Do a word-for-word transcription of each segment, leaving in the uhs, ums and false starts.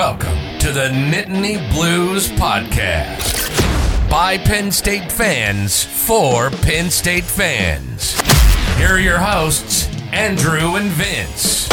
Welcome to the Nittany Blues Podcast. By Penn State fans, for Penn State fans. Here are your hosts, Andrew and Vince.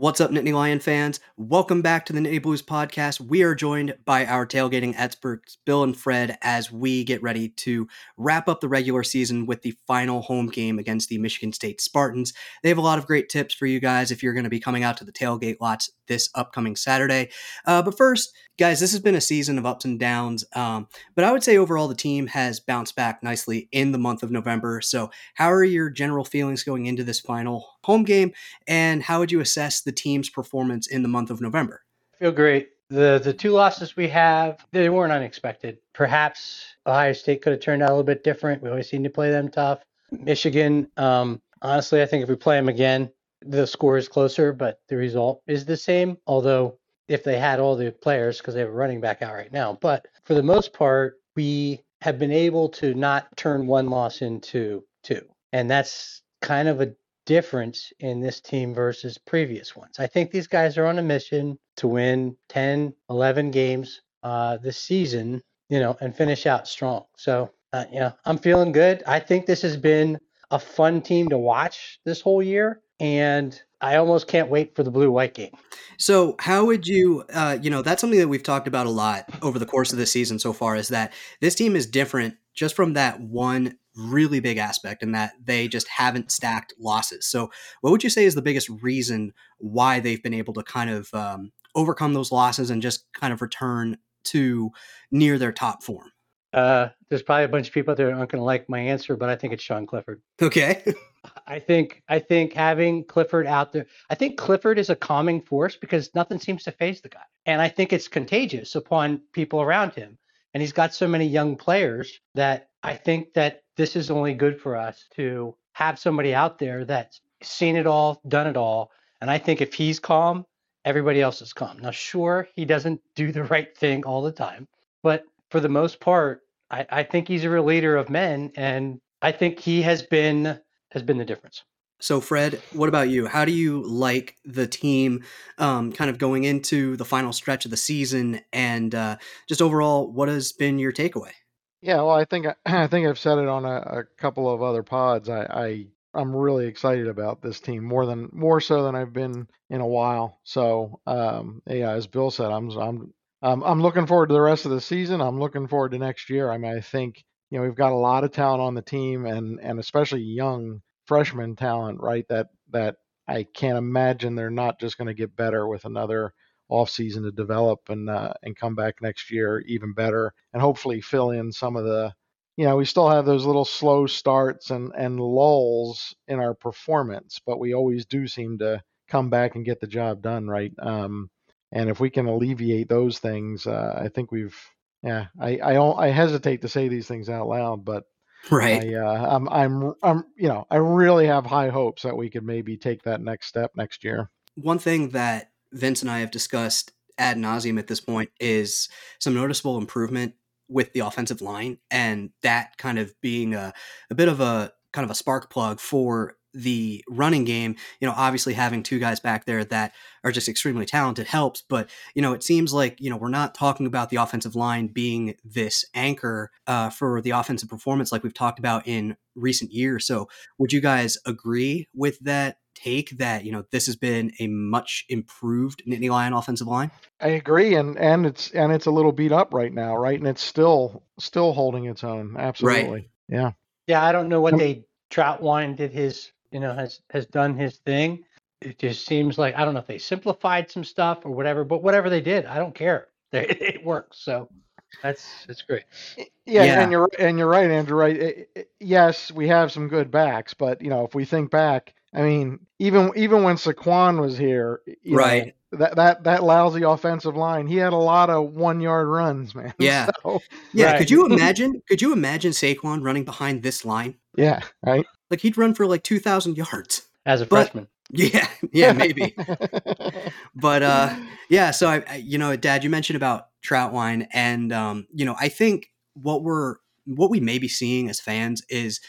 What's up, Nittany Lion fans? Welcome back to the Nittany Blues Podcast. We are joined by our tailgating experts, Bill and Fred, as we get ready to wrap up the regular season with the final home game against the Michigan State Spartans. They have a lot of great tips for you guys if you're going to be coming out to the tailgate lots this upcoming Saturday. Uh, but first, guys, this has been a season of ups and downs, um, but I would say overall the team has bounced back nicely in the month of November. So how are your general feelings going into this final home game, and how would you assess the team's performance in the month of November? I feel great. The the two losses we have, they weren't unexpected. Perhaps Ohio State could have turned out a little bit different. We always seem to play them tough. Michigan, um, honestly, I think if we play them again, the score is closer, but the result is the same. Although if they had all the players, because they have a running back out right now. But for the most part, we have been able to not turn one loss into two. And that's kind of a difference in this team versus previous ones. I think these guys are on a mission to win ten, eleven games uh, this season, you know, and finish out strong. So, uh, you know, I'm feeling good. I think this has been a fun team to watch this whole year, and I almost can't wait for the blue-white game. So how would you, uh, you know, that's something that we've talked about a lot over the course of the season so far, is that this team is different just from that one really big aspect, and that they just haven't stacked losses. So what would you say is the biggest reason why they've been able to kind of um, overcome those losses and just kind of return to near their top form? Uh, there's probably a bunch of people out there that aren't going to like my answer, but I think it's Sean Clifford. Okay. I think, I think having Clifford out there, I think Clifford is a calming force because nothing seems to faze the guy. And I think it's contagious upon people around him. And he's got so many young players that I think that this is only good for us to have somebody out there that's seen it all, done it all. And I think if he's calm, everybody else is calm. Now, sure, he doesn't do the right thing all the time, but for the most part, I, I think he's a real leader of men. And I think he has been, has been the difference. So Fred, what about you? How do you like the team um, kind of going into the final stretch of the season, and uh, just overall, what has been your takeaway? Yeah, well, I think, I, I think I've said it on a, a couple of other pods. I, I, I'm really excited about this team more than more so than I've been in a while. So um, yeah, as Bill said, I'm, I'm, um, I'm looking forward to the rest of the season. I'm looking forward to next year. I mean, I think, you know, we've got a lot of talent on the team, and, and especially young freshman talent, right? That, that I can't imagine they're not just going to get better with another offseason to develop and uh, and come back next year even better, and hopefully fill in some of the, you know, we still have those little slow starts and, and lulls in our performance, but we always do seem to come back and get the job done, right? Um, and if we can alleviate those things, uh, I think we've, yeah, I, I I hesitate to say these things out loud, but right, I, uh, I'm I'm I'm you know, I really have high hopes that we could maybe take that next step next year. One thing that Vince and I have discussed ad nauseum at this point is some noticeable improvement with the offensive line, and that kind of being a, a bit of a kind of a spark plug for the running game. You know, obviously having two guys back there that are just extremely talented helps, but, you know, it seems like, you know, we're not talking about the offensive line being this anchor uh, for the offensive performance like we've talked about in recent years. So would you guys agree with that take, that, you know, this has been a much improved Nittany Lion offensive line? I agree, and and it's and it's a little beat up right now, right? And it's still still holding its own. Absolutely, right. yeah, yeah. I don't know what they Troutwine did his, you know, has has done his thing. It just seems like, I don't know if they simplified some stuff or whatever, but whatever they did, I don't care. It, it works, so that's that's great. Yeah, yeah, and you're and you're right, Andrew. Right? It, it, yes, we have some good backs, but, you know, if we think back, I mean, even even when Saquon was here, you right, know, that, that that lousy offensive line, he had a lot of one yard runs, man. Yeah, so, yeah. Right. Could you imagine? Could you imagine Saquon running behind this line? Yeah, right. Like, he'd run for like two thousand yards as a but, freshman. Yeah, yeah, maybe. But uh, Yeah. So I, I, you know, Dad, you mentioned about trout wine, and um, you know, I think what we're, what we may be seeing as fans is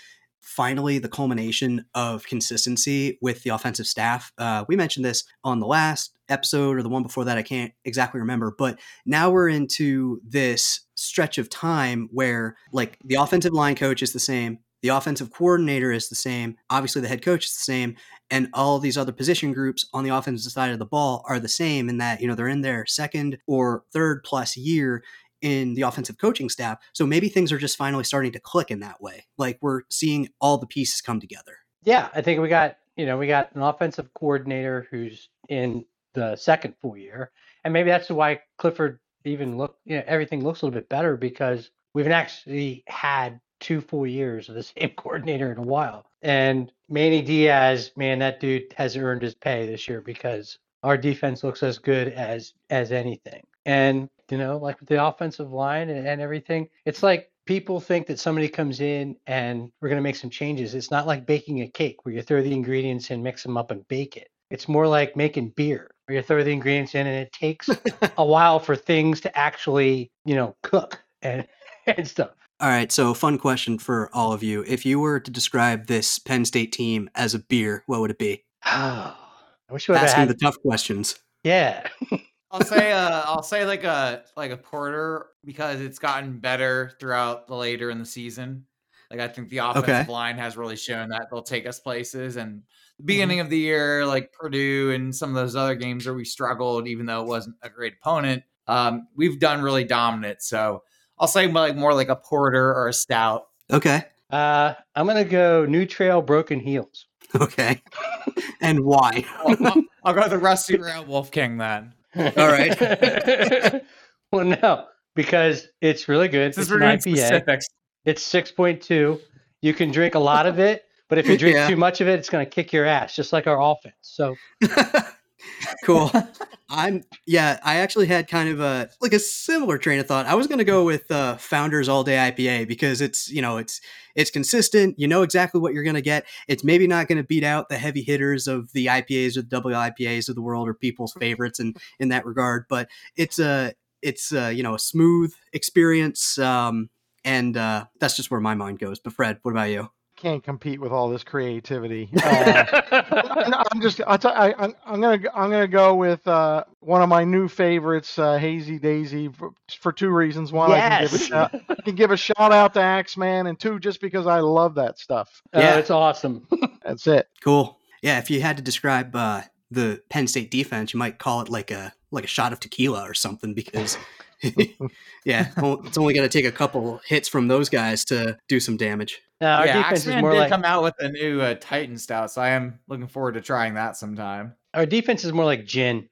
finally the culmination of consistency with the offensive staff. Uh, we mentioned this on the last episode or the one before that, I can't exactly remember, but now we're into this stretch of time where like the offensive line coach is the same. The offensive coordinator is the same. Obviously, the head coach is the same. And all these other position groups on the offensive side of the ball are the same in that, you know, they're in their second or third plus year in the offensive coaching staff. So maybe things are just finally starting to click in that way. Like we're seeing all the pieces come together. Yeah, I think we got, you know, we got an offensive coordinator who's in the second full year. And maybe that's why Clifford even look, you know, everything looks a little bit better because we've actually had two full years of the same coordinator in a while. And Manny Diaz, man, that dude has earned his pay this year because our defense looks as good as as anything. And, you know, like with the offensive line and, and everything, it's like people think that somebody comes in and we're going to make some changes. It's not like baking a cake where you throw the ingredients in, mix them up and bake it. It's more like making beer where you throw the ingredients in and it takes a while for things to actually, you know, cook and, and stuff. All right, so fun question for all of you. If you were to describe this Penn State team as a beer, what would it be? Oh, I wish you would ask me the tough questions. Yeah. I'll say uh, I'll say like a like a porter because it's gotten better throughout the later in the season. Like I think the offensive okay. line has really shown that they'll take us places. And the beginning mm-hmm. of the year, like Purdue and some of those other games where we struggled, even though it wasn't a great opponent, um, we've done really dominant. So I'll say more like more like a porter or a stout. Okay. Uh, I'm going to go New Trail Broken Heels. Okay. And why? I'll, I'll, I'll go the Rusty Red Wolf King then. All right. Well, no, because it's really good. This it's an I P A. It's six point two. You can drink a lot of it, but if you drink yeah. too much of it, it's going to kick your ass, just like our offense. So. Cool. I'm yeah, I actually had kind of a like a similar train of thought. I was going to go with uh, Founders All Day I P A because it's, you know, it's it's consistent. You know exactly what you're going to get. It's maybe not going to beat out the heavy hitters of the I P As or the double I P As of the world or people's favorites and in, in that regard, but it's a it's a, you know, a smooth experience um and uh that's just where my mind goes. But Fred, what about you? Can't compete with all this creativity. Uh, I'm just. I t- I, I'm, I'm gonna. I'm gonna go with uh, one of my new favorites, uh, Hazy Daisy, for, for two reasons. One, yes. I, can give a, I can give a shout out to Axeman, and two, just because I love that stuff. Yeah, uh, it's awesome. That's it. Cool. Yeah, if you had to describe uh, the Penn State defense, you might call it like a like a shot of tequila or something, because. Yeah, it's only going to take a couple hits from those guys to do some damage. No, our yeah, defense Axeman is more did like come out with a new uh, Titan Stout, so I am looking forward to trying that sometime. Our defense is more like gin.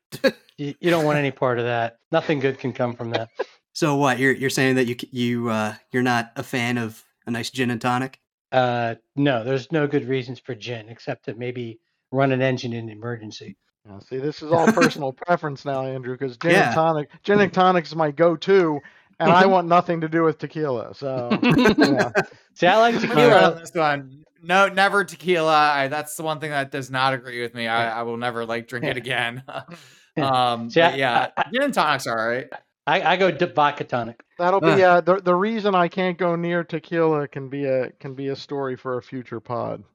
you, you don't want any part of that. Nothing good can come from that. So what you're you're saying that you you uh, you're not a fan of a nice gin and tonic? Uh, no, there's no good reasons for gin except to maybe run an engine in an emergency. Now, see, this is all personal preference now, Andrew, because gin yeah. and tonic, gin and tonic is my go-to, and I want nothing to do with tequila. So, yeah. See, I like tequila on this one. No, never tequila. I, that's the one thing that does not agree with me. I, I will never like drink it again. um, See, I, yeah, I, I, gin and tonic's all right. I, I go dip vodka tonic. That'll be uh, the the reason I can't go near tequila can be a can be a story for a future pod.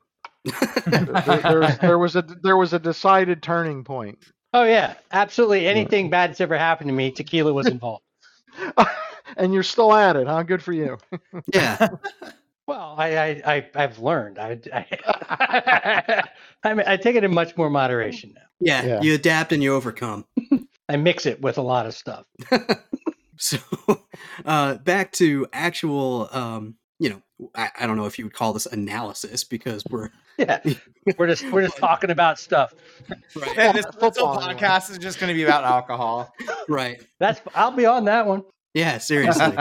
there, there, there was a there was a decided turning point. Oh yeah, absolutely. Anything bad that's ever happened to me, tequila was involved. And you're still at it, huh? Good for you. Yeah. Well, I, I, I I've learned. I I, I, mean, I take it in much more moderation now. Yeah, yeah, you adapt and you overcome. I mix it with a lot of stuff. So, uh, back to actual. Um, you know, I, I don't know if you would call this analysis because we're yeah, we're just we're just talking about stuff. Right. And this whole podcast is just going to be about alcohol, right? That's I'll be on that one. Yeah, seriously.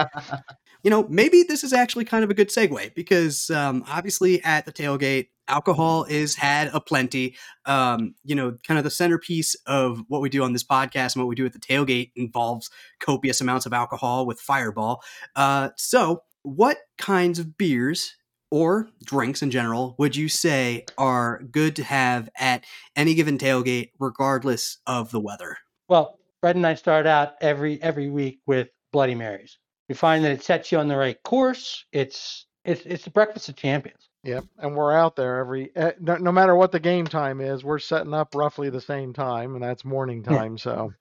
You know, maybe this is actually kind of a good segue because um, obviously at the tailgate, alcohol is had aplenty. Um, you know, kind of the centerpiece of what we do on this podcast and what we do at the tailgate involves copious amounts of alcohol with Fireball. Uh, so. What kinds of beers or drinks in general would you say are good to have at any given tailgate, regardless of the weather? Well, Fred and I start out every every week with Bloody Marys. We find that it sets you on the right course. It's it's it's the breakfast of champions. Yep, and we're out there every no, no matter what the game time is. We're setting up roughly the same time, and that's morning time. Yeah. So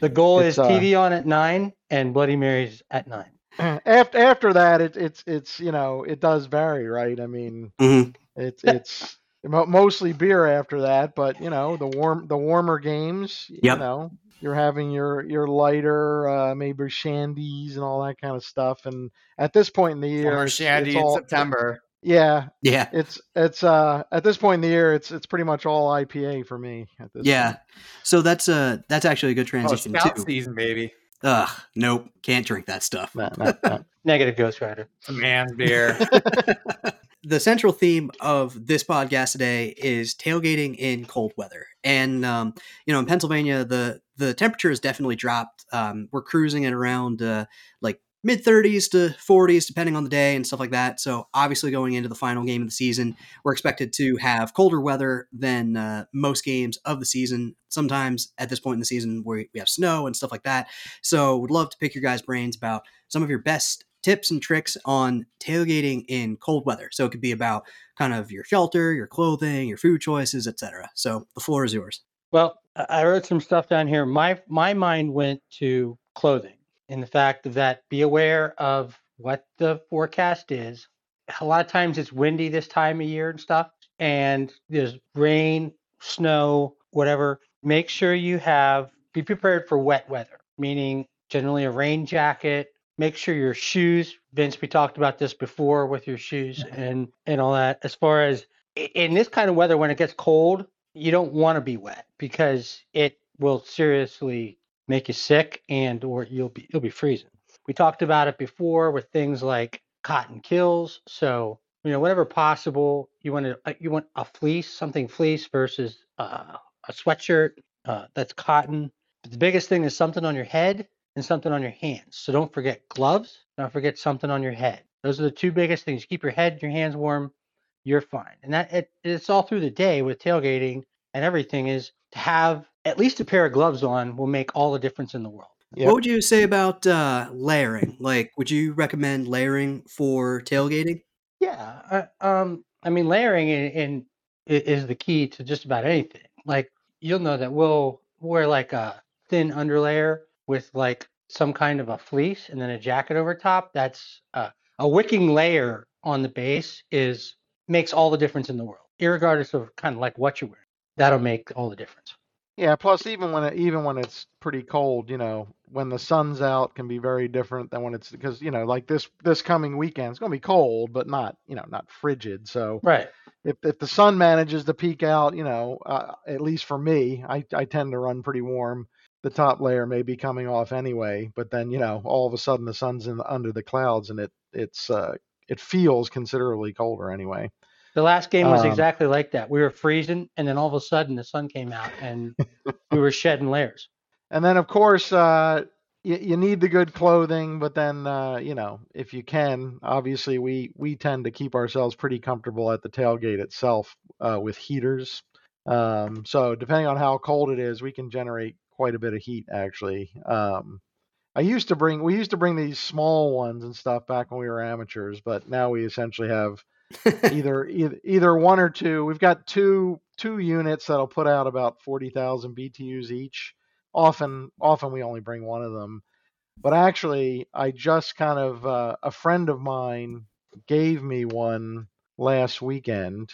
the goal it's, is uh, T V on at nine and Bloody Marys at nine. After after that, it, it's it's you know it does vary, right? I mean, mm-hmm. it's it's mostly beer after that, but you know the warm the warmer games, yep. you know, you're having your your lighter uh, maybe shandies and all that kind of stuff. And at this point in the year, warmer shandy in September. Yeah, yeah. It's it's uh at this point in the year, it's it's pretty much all I P A for me. At this yeah, point. So that's uh that's actually a good transition. Oh, stout too. Season, baby. Ugh, nope, can't drink that stuff. Nah, nah, nah. Negative Ghost Rider. Man beer. The central theme of this podcast today is tailgating in cold weather. And, um, you know, in Pennsylvania, the, the temperature has definitely dropped. Um, we're cruising at around uh, like mid-thirties to forties, depending on the day and stuff like that. So obviously going into the final game of the season, we're expected to have colder weather than uh, most games of the season. Sometimes at this point in the season, we, we have snow and stuff like that. So would love to pick your guys' brains about some of your best tips and tricks on tailgating in cold weather. So it could be about kind of your shelter, your clothing, your food choices, et cetera. So the floor is yours. Well, I wrote some stuff down here. My my mind went to clothing and the fact that be aware of what the forecast is. A lot of times it's windy this time of year and stuff, and there's rain, snow, whatever. Make sure you have, be prepared for wet weather, meaning generally a rain jacket. Make sure your shoes, Vince, we talked about this before with your shoes and, and all that. As far as in this kind of weather, when it gets cold, you don't want to be wet because it will seriously make you sick and or you'll be you'll be freezing. We talked about it before with things like cotton kills. So, you know, whenever possible, you want to you want a fleece, something fleece versus uh, a sweatshirt uh, that's cotton. But the biggest thing is something on your head and something on your hands. So don't forget gloves. Don't forget something on your head. Those are the two biggest things. Keep your head and your hands warm. You're fine. And that it, it's all through the day with tailgating and everything is to have at least a pair of gloves on will make all the difference in the world. Yep. What would you say about uh, layering? Like, would you recommend layering for tailgating? Yeah. I, um, I mean, layering in, in is the key to just about anything. Like, you'll know that we'll wear like a thin underlayer with like some kind of a fleece and then a jacket over top. That's uh, a wicking layer on the base is makes all the difference in the world, irregardless of kind of like what you're wearing. That'll make all the difference. Yeah. Plus, even when it, even when it's pretty cold, you know, when the sun's out can be very different than when it's because, you know, like this this coming weekend, it's going to be cold, but not, you know, not frigid. So right. If if the sun manages to peak out, you know, uh, at least for me, I, I tend to run pretty warm. The top layer may be coming off anyway, but then, you know, all of a sudden the sun's in the, under the clouds and it it's uh, it feels considerably colder anyway. The last game was um, exactly like that. We were freezing, and then all of a sudden the sun came out and we were shedding layers. And then, of course, uh, you, you need the good clothing, but then, uh, you know, if you can, obviously we, we tend to keep ourselves pretty comfortable at the tailgate itself uh, with heaters. Um, so depending on how cold it is, we can generate quite a bit of heat actually. Um, I used to bring, we used to bring these small ones and stuff back when we were amateurs, but now we essentially have either, either, either one or two. We've got two, two units that'll put out about forty thousand B T Us each. Often, often we only bring one of them, but actually I just kind of, uh, a friend of mine gave me one last weekend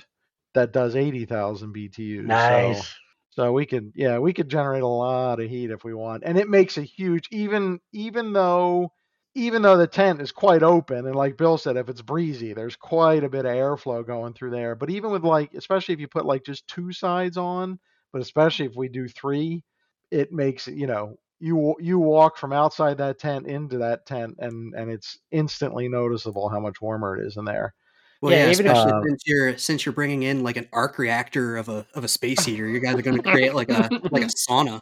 that does eighty thousand B T Us. Nice. So, So we could, yeah, we could generate a lot of heat if we want. And it makes a huge, even, even though, even though the tent is quite open and like Bill said, if it's breezy, there's quite a bit of airflow going through there. But even with like, especially if you put like just two sides on, but especially if we do three, it makes, you know, you, you walk from outside that tent into that tent and, and it's instantly noticeable how much warmer it is in there. Well, yeah, yeah even especially um, since you're since you're bringing in like an arc reactor of a of a space heater, you guys are going to create like a like a sauna.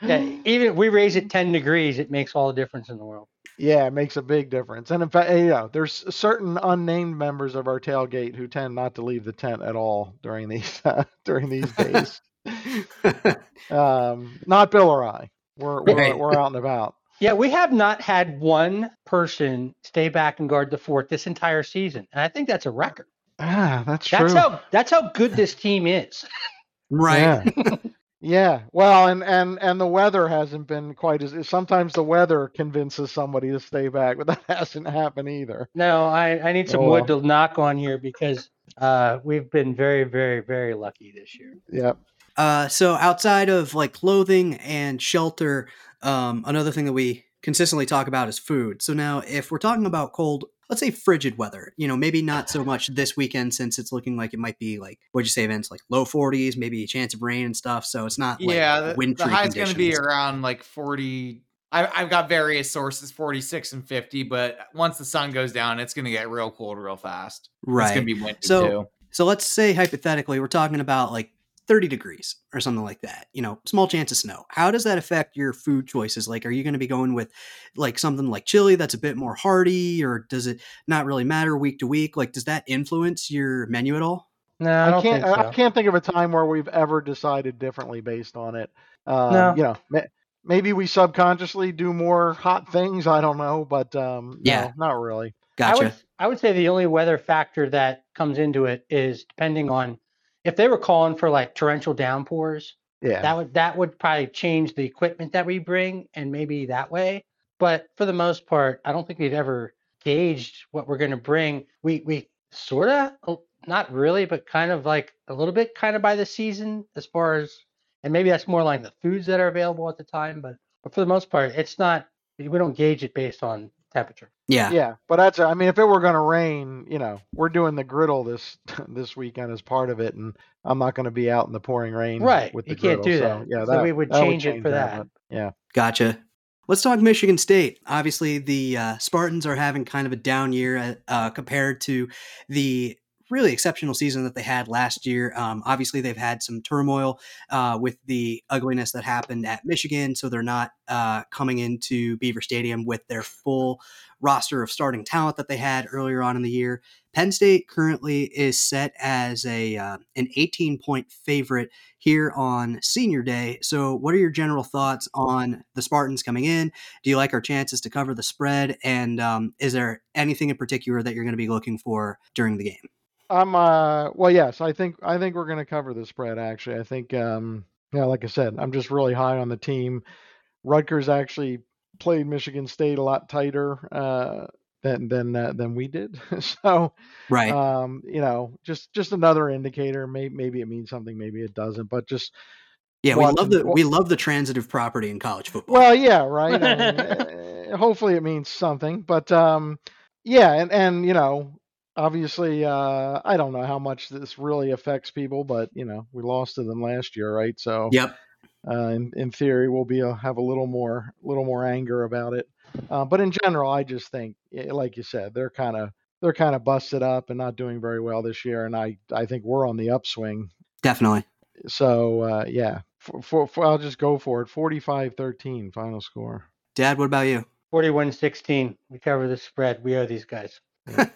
Yeah, even if we raise it ten degrees, it makes all the difference in the world. Yeah, it makes a big difference. And in fact, you know, there's certain unnamed members of our tailgate who tend not to leave the tent at all during these uh, during these days. um, not Bill or I. We're we're, right. we're out and about. Yeah, we have not had one person stay back and guard the fort this entire season, and I think that's a record. Ah, that's, that's true. How, that's how good this team is. Right. Yeah. Yeah. Well, and, and, and the weather hasn't been quite as... Sometimes the weather convinces somebody to stay back, but that hasn't happened either. No, I, I need some oh, wood well. to knock on here because uh, we've been very, very, very lucky this year. Yep. Uh, so outside of like clothing and shelter, um, another thing that we consistently talk about is food. So now if we're talking about cold, let's say frigid weather, you know, maybe not so much this weekend since it's looking like it might be like, what'd you say, Vince, like low forties, maybe a chance of rain and stuff. So it's not like yeah, the, wintry the high's going to be around like forty. I, I've got various sources, forty-six and fifty, but once the sun goes down, it's going to get real cold real fast. Right. It's going to be winter so, too. So let's say hypothetically, we're talking about like thirty degrees or something like that, you know, small chance of snow. How does that affect your food choices? Like, are you going to be going with like something like chili that's a bit more hearty, or does it not really matter week to week? Like, does that influence your menu at all? No, I, I don't can't, think so. I can't think of a time where we've ever decided differently based on it. Um, no. You know, maybe we subconsciously do more hot things. I don't know, but um, yeah, no, not really. Gotcha. I would, I would say the only weather factor that comes into it is depending on if they were calling for like torrential downpours, yeah, that would that would probably change the equipment that we bring and maybe that way. But for the most part, I don't think we've ever gauged what we're going to bring. We we sort of, not really, but kind of like a little bit kind of by the season as far as, and maybe that's more like the foods that are available at the time. But, but for the most part, it's not, we don't gauge it based on temperature. Yeah. Yeah. But that's, I mean, if it were going to rain, you know, we're doing the griddle this, this weekend as part of it. And I'm not going to be out in the pouring rain. Right. With the you griddle, can't do that. So, yeah, that, so we would change, would change it for that. that. Yeah. Gotcha. Let's talk Michigan State. Obviously the uh, Spartans are having kind of a down year uh, compared to the really exceptional season that they had last year. Um, obviously they've had some turmoil uh, with the ugliness that happened at Michigan. So they're not uh, coming into Beaver Stadium with their full roster of starting talent that they had earlier on in the year. Penn State currently is set as a uh, an eighteen point favorite here on Senior Day. So what are your general thoughts on the Spartans coming in? Do you like our chances to cover the spread? And um, is there anything in particular that you're going to be looking for during the game? I'm uh well yes I think I think we're going to cover the spread actually. I think um yeah like I said, I'm just really high on the team. Rutgers actually played Michigan State a lot tighter uh than than uh, than we did. So right. um you know just just another indicator. Maybe maybe it means something, maybe it doesn't, but just yeah, watching. we love the we love the transitive property in college football. Well, yeah, right. I mean, hopefully it means something, but um yeah, and and you know Obviously, uh, I don't know how much this really affects people, but you know, we lost to them last year, right? So, yep. Uh, in, in theory, we'll be a, have a little more, little more anger about it. Uh, but in general, I just think, like you said, they're kind of they're kind of busted up and not doing very well this year. And I, I think we're on the upswing. Definitely. So uh, yeah, for, for, for, I'll just go for it. forty-five thirteen final score. Dad, what about you? forty-one sixteen. We cover the spread. We owe these guys. Yeah,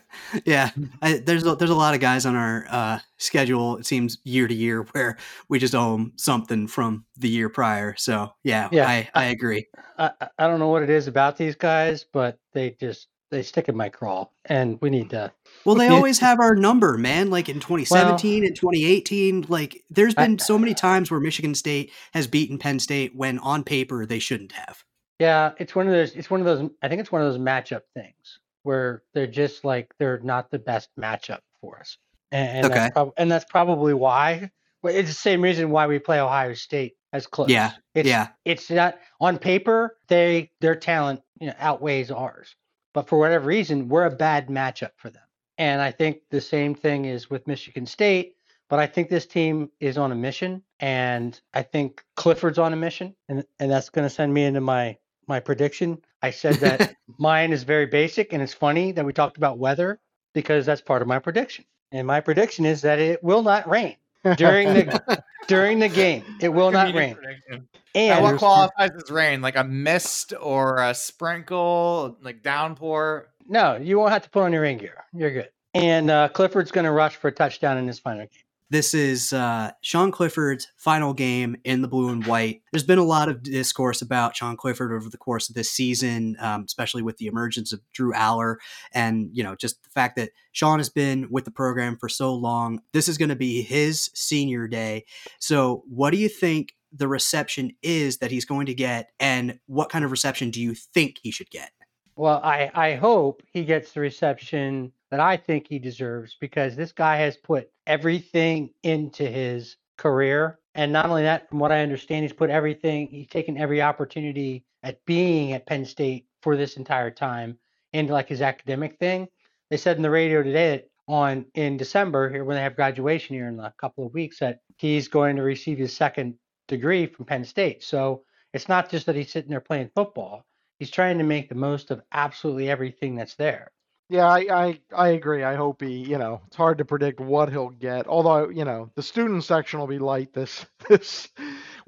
yeah. I, there's a, there's a lot of guys on our uh, schedule. It seems year to year where we just owe them something from the year prior. So yeah, yeah. I, I agree. I, I don't know what it is about these guys, but they just they stick in my crawl, and we need to. Well, they always have our number, man. Like in twenty seventeen well, and twenty eighteen, like there's been I, so many times where Michigan State has beaten Penn State when on paper they shouldn't have. Yeah, it's one of those. It's one of those. I think it's one of those matchup things where they're just like, they're not the best matchup for us. And, and, okay. that's, prob- and that's probably why. But it's the same reason why we play Ohio State as close. Yeah, it's, yeah. It's not, on paper, they their talent you know, outweighs ours. But for whatever reason, we're a bad matchup for them. And I think the same thing is with Michigan State. But I think this team is on a mission. And I think Clifford's on a mission. And, and that's going to send me into my... my prediction. I said that mine is very basic, and it's funny that we talked about weather because that's part of my prediction. And my prediction is that it will not rain during the during the game. It will not rain. Prediction. And what qualifies as rain? Like a mist or a sprinkle, like downpour? No, you won't have to put on your rain gear. You're good. And uh, Clifford's going to rush for a touchdown in this final game. This is uh, Sean Clifford's final game in the blue and white. There's been a lot of discourse about Sean Clifford over the course of this season, um, especially with the emergence of Drew Allar and, you know, just the fact that Sean has been with the program for so long. This is going to be his senior day. So what do you think the reception is that he's going to get, and what kind of reception do you think he should get? Well, I, I hope he gets the reception that I think he deserves, because this guy has put everything into his career. And not only that, from what I understand, he's put everything, he's taken every opportunity at being at Penn State for this entire time into like his academic thing. They said in the radio today that on in December here, when they have graduation here in a couple of weeks, that he's going to receive his second degree from Penn State. So it's not just that he's sitting there playing football. He's trying to make the most of absolutely everything that's there. Yeah, I, I, I agree. I hope he, you know, it's hard to predict what he'll get. Although, you know, the student section will be light this this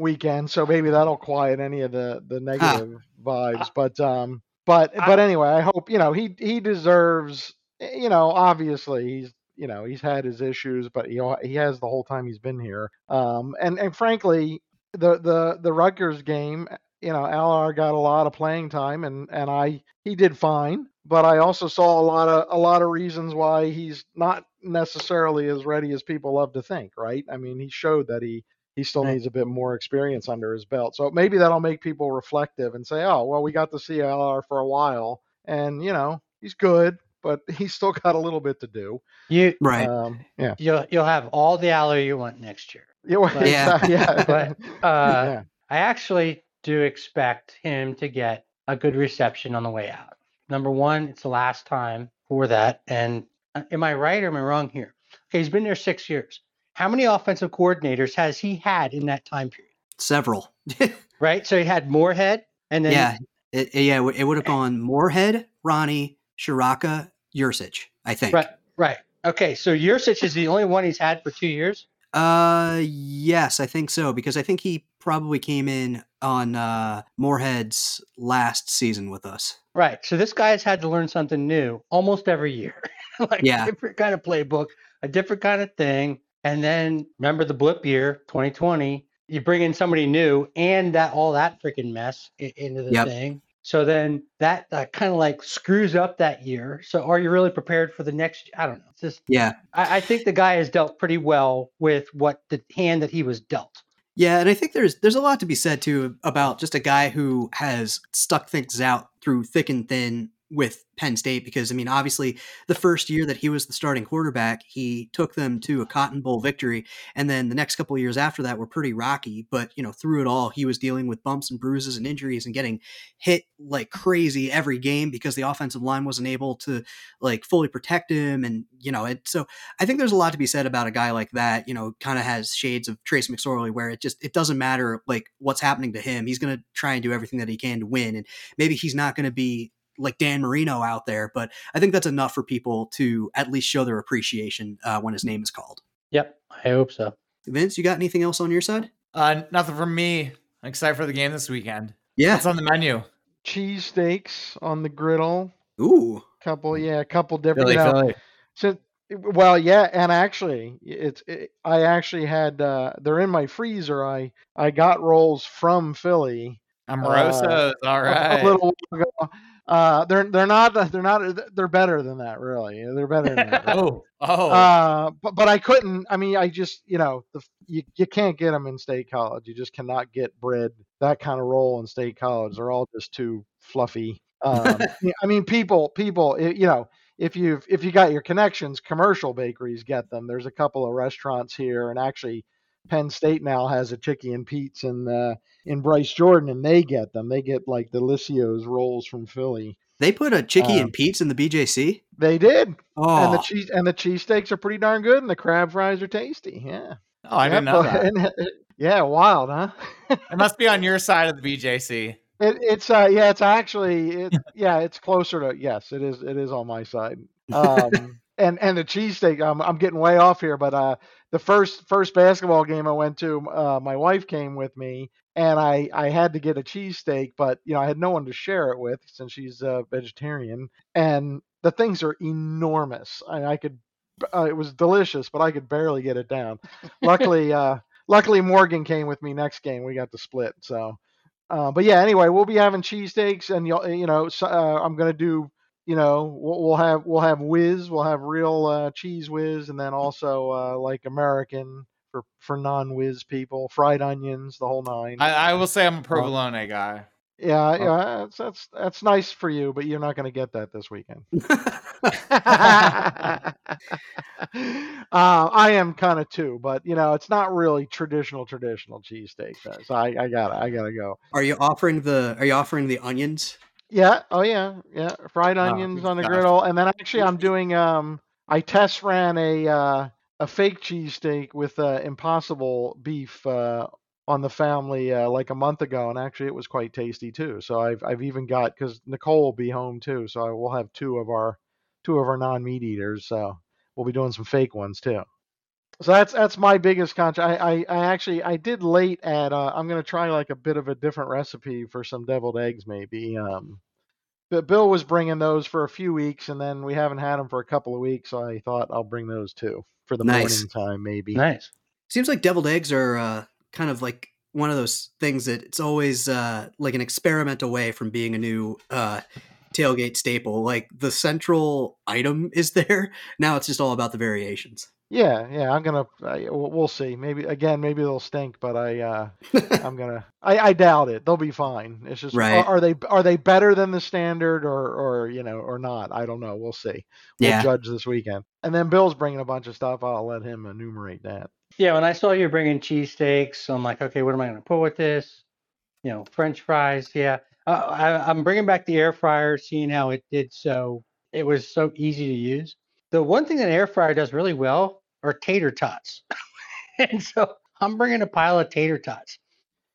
weekend, so maybe that'll quiet any of the, the negative uh, vibes. Uh, but um, but I, but anyway, I hope, you know, he he deserves, you know, obviously he's, you know, he's had his issues, but he he has the whole time he's been here. Um, and and frankly, the the the Rutgers game, you know, Allar got a lot of playing time, and and I he did fine. But I also saw a lot of a lot of reasons why he's not necessarily as ready as people love to think, right? I mean, he showed that he, he still needs a bit more experience under his belt. So maybe that'll make people reflective and say, oh, well, we got to see Allar for a while, and, you know, he's good, but he's still got a little bit to do. You right? Um, yeah. You'll you'll have all the Allar you want next year. But, yeah, yeah. But uh, yeah. I actually do expect him to get a good reception on the way out. Number one, it's the last time for that. And am I right or am I wrong here? Okay, he's been there six years. How many offensive coordinators has he had in that time period? Several. Right? So he had Moorhead, and then yeah, it, yeah, it would have gone Moorhead, Ronnie, Shiraka, Yursich, I think. Right, right. Okay, so Yursich is the only one he's had for two years. Uh, yes, I think so, because I think he probably came in on uh, Moorhead's last season with us. Right. So this guy's had to learn something new almost every year, like yeah. a different kind of playbook, a different kind of thing. And then remember the blip year, twenty twenty, you bring in somebody new and that all that freaking mess into the yep. thing. So then that uh, kind of like screws up that year. So are you really prepared for the next? I don't know. It's just, yeah, I, I think the guy has dealt pretty well with what the hand that he was dealt. Yeah. And I think there's, there's a lot to be said too about just a guy who has stuck things out through thick and thin with Penn State, because I mean, obviously the first year that he was the starting quarterback, he took them to a Cotton Bowl victory. And then the next couple of years after that were pretty rocky, but you know, through it all, he was dealing with bumps and bruises and injuries and getting hit like crazy every game because the offensive line wasn't able to like fully protect him. And, you know, it, so I think there's a lot to be said about a guy like that, you know, kind of has shades of Trace McSorley, where it just, it doesn't matter like what's happening to him. He's going to try and do everything that he can to win. And maybe he's not going to be like Dan Marino out there, but I think that's enough for people to at least show their appreciation uh, when his name is called. Yep. I hope so. Vince, you got anything else on your side? Uh, nothing from me. I'm excited for the game this weekend. Yeah. What's on the menu? Cheesesteaks on the griddle. Ooh. Couple. Yeah. A couple different. Philly, no, Philly. So, well, yeah. And actually it's, it, I actually had, uh, they're in my freezer. I, I got rolls from Philly. Amorosos. Uh, all right. A, a little while ago. Uh, they're, they're not, they're not, they're better than that. Really. They're better than that. Really. oh, oh. Uh, but, but I couldn't, I mean, I just, you know, the, you, you can't get them in State College. You just cannot get bread. That kind of roll in State College. They're all just too fluffy. Um, I mean, people, people, you know, if you've, if you got your connections, commercial bakeries get them. There's a couple of restaurants here, and actually Penn State now has a Chickie and Pete's in, uh, in Bryce Jordan, and they get them. They get like the Lysio's rolls from Philly. They put a Chickie um, and Pete's in the B J C? They did. Oh. And the cheese and the cheesesteaks are pretty darn good, and the crab fries are tasty. Yeah. Oh, I yeah, didn't know but, that. And, yeah, wild, huh? It must be on your side of the B J C. It, it's, uh, yeah, it's actually, it, yeah, it's closer to, yes, it is, it is on my side. Um, and, and the cheesesteak, I'm, I'm getting way off here, but, uh, The first first basketball game I went to, uh, my wife came with me, and I, I had to get a cheesesteak, but you know I had no one to share it with since she's a vegetarian. And the things are enormous. I, I could uh, it was delicious, but I could barely get it down. Luckily, uh, luckily Morgan came with me next game. We got the split. So, uh, but yeah, anyway, we'll be having cheesesteaks, and you'll, you know, so, uh, I'm going to do, you know, we'll, we'll have, we'll have whiz, we'll have real uh, cheese whiz. And then also uh, like American for, for non-whiz people, fried onions, the whole nine. I, I will say I'm a provolone um, guy. Yeah, yeah, that's that's that's nice for you, but you're not going to get that this weekend. uh, I am kind of too, but you know, it's not really traditional traditional cheesesteak. So I, I gotta I gotta go. Are you offering the Are you offering the onions? Yeah. Oh yeah. Yeah. Fried onions oh, on the gosh. griddle, and then actually I'm doing. Um, I test ran a uh, a fake cheesesteak with uh, Impossible beef. Uh, on the family uh, like a month ago, and actually it was quite tasty too. So I've I've even got, because Nicole will be home too, so I will have two of our two of our non-meat eaters. So we'll be doing some fake ones too. So that's that's my biggest contract. I, I I actually I did late at uh, I'm gonna try like a bit of a different recipe for some deviled eggs maybe. Um, but Bill was bringing those for a few weeks, and then we haven't had them for a couple of weeks. So I thought I'll bring those too for the nice. morning time maybe. Nice. Seems like deviled eggs are. Uh... kind of like one of those things that it's always uh, like an experiment away from being a new uh, tailgate staple. Like the central item is there. Now it's just all about the variations. Yeah. Yeah. I'm going to, we'll see. Maybe again, maybe they'll stink, but I, uh, I'm going to, I, I doubt it. They'll be fine. It's just, right. are, are they, are they better than the standard or, or, you know, or not? I don't know. We'll see. We'll yeah. judge this weekend. And then Bill's bringing a bunch of stuff. I'll let him enumerate that. Yeah, when I saw you bringing cheesesteaks, I'm like, okay, what am I going to put with this? You know, French fries. Yeah, uh, I, I'm bringing back the air fryer, seeing how it did. So it was so easy to use. The one thing that air fryer does really well are tater tots, and so I'm bringing a pile of tater tots,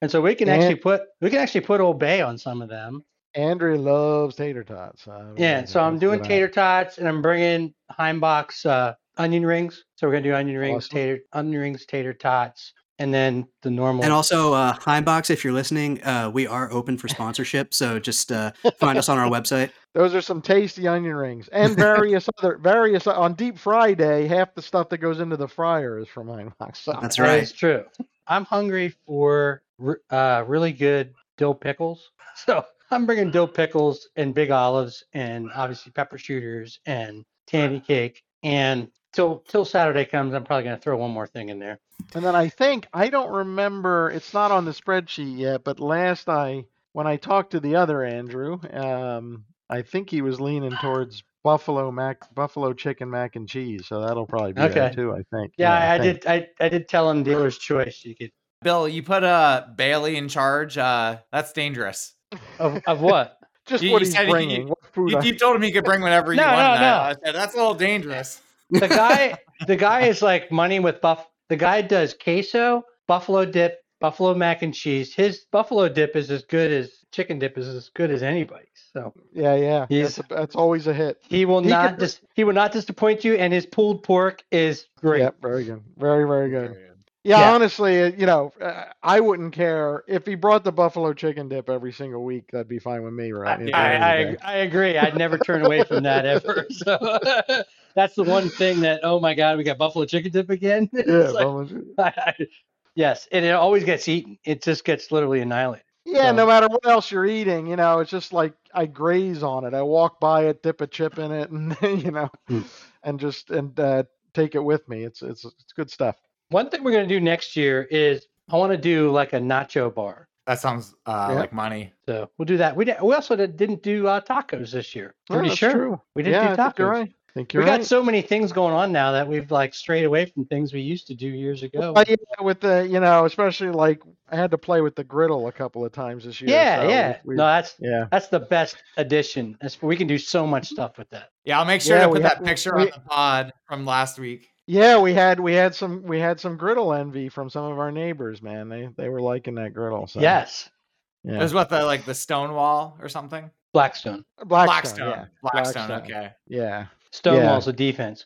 and so we can and, actually put we can actually put Old Bay on some of them. Andrew loves tater tots. So yeah, really so I'm doing tater tots, and I'm bringing Heimbach's. Uh, Onion rings. So we're gonna do onion rings, awesome. tater, onion rings, tater tots, and then the normal. And also, uh, Heimbach's, if you're listening, uh, we are open for sponsorship. So just uh, find us on our website. Those are some tasty onion rings, and various other various on Deep Fry Day. Half the stuff that goes into the fryer is from Heimbach's. So. That's right. That's true. I'm hungry for uh, really good dill pickles, so I'm bringing dill pickles and big olives, and obviously pepper shooters and candy cake, and Till till Saturday comes, I'm probably going to throw one more thing in there. And then I think, I don't remember, it's not on the spreadsheet yet, but last I, when I talked to the other Andrew, um, I think he was leaning towards buffalo mac, buffalo chicken mac and cheese. So that'll probably be okay. There too, I think. Yeah, yeah I, I think. did I, I did tell him dealer's choice. You could. Bill, you put uh, Bailey in charge. Uh, that's dangerous. Of, of what? Just you, what you he's bringing. You, you, you, you told him he could bring whatever you no, wanted. No, no, I said, that's a little dangerous. The guy, the guy is like money with buff. The guy does queso, buffalo dip, buffalo mac and cheese. His buffalo dip is as good as chicken dip is as good as anybody's. So yeah, yeah, that's, a, that's always a hit. He will he not can, dis, he will not disappoint you, and his pulled pork is great. Yeah, very good, very very good. Very good. Yeah, yeah, honestly, you know, I wouldn't care if he brought the buffalo chicken dip every single week. That'd be fine with me, right? I I, I agree. I'd never turn away from that ever. So. That's the one thing that, oh my God, we got buffalo chicken dip again. Yeah, like, I, I, yes, and it always gets eaten. It just gets literally annihilated. Yeah, so. No matter what else you're eating, you know, it's just like I graze on it. I walk by it, dip a chip in it, and you know, mm. and just and uh, take it with me. It's it's it's good stuff. One thing we're gonna do next year is I want to do like a nacho bar. That sounds uh, yeah. like money. So we'll do that. We did, we also did, didn't do uh, tacos this year. Pretty oh, that's sure true. we didn't yeah, do tacos. You're right. We got right. so many things going on now that we've like strayed away from things we used to do years ago. Well, yeah, with the, you know, especially like I had to play with the griddle a couple of times this year. Yeah, so yeah. We, we, no, that's yeah. that's the best addition. That's, we can do so much stuff with that. Yeah, I'll make sure yeah, to put that to, picture we, on the pod from last week. Yeah, we had we had some we had some griddle envy from some of our neighbors. Man, they they were liking that griddle. So. Yes, yeah. It was what the like the stone wall or something. Blackstone. Blackstone. Blackstone. Yeah. Blackstone, Blackstone. Okay. Yeah. Stonewall's yeah. a defense.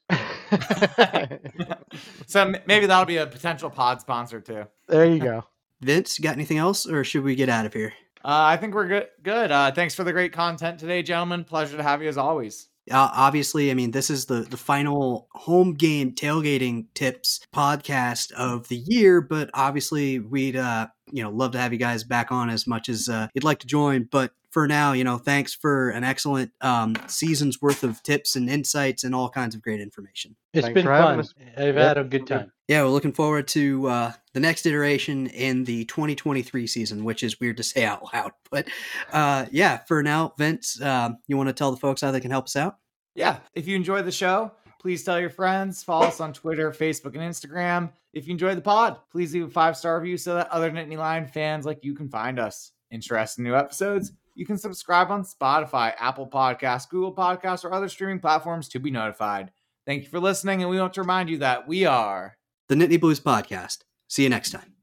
So maybe that'll be a potential pod sponsor too. There you go. Vince, you got anything else or should we get out of here? Uh, I think we're good. Good. Uh, thanks for the great content today, gentlemen. Pleasure to have you as always. Uh, obviously, I mean, this is the, the final home game tailgating tips podcast of the year, but obviously we'd, uh, you know, love to have you guys back on as much as uh, you'd like to join. But for now, you know, thanks for an excellent um, season's worth of tips and insights and all kinds of great information. It's thanks been fun. I've yeah. had a good time. Yeah, we're looking forward to uh, the next iteration in the twenty twenty-three season, which is weird to say out loud. But uh, yeah, for now, Vince, uh, you want to tell the folks how they can help us out? Yeah. If you enjoy the show, please tell your friends. Follow us on Twitter, Facebook, and Instagram. If you enjoyed the pod, please leave a five-star review so that other Nittany Lion fans like you can find us. Interested in new episodes? You can subscribe on Spotify, Apple Podcasts, Google Podcasts, or other streaming platforms to be notified. Thank you for listening, and we want to remind you that we are the Nittany Blues Podcast. See you next time.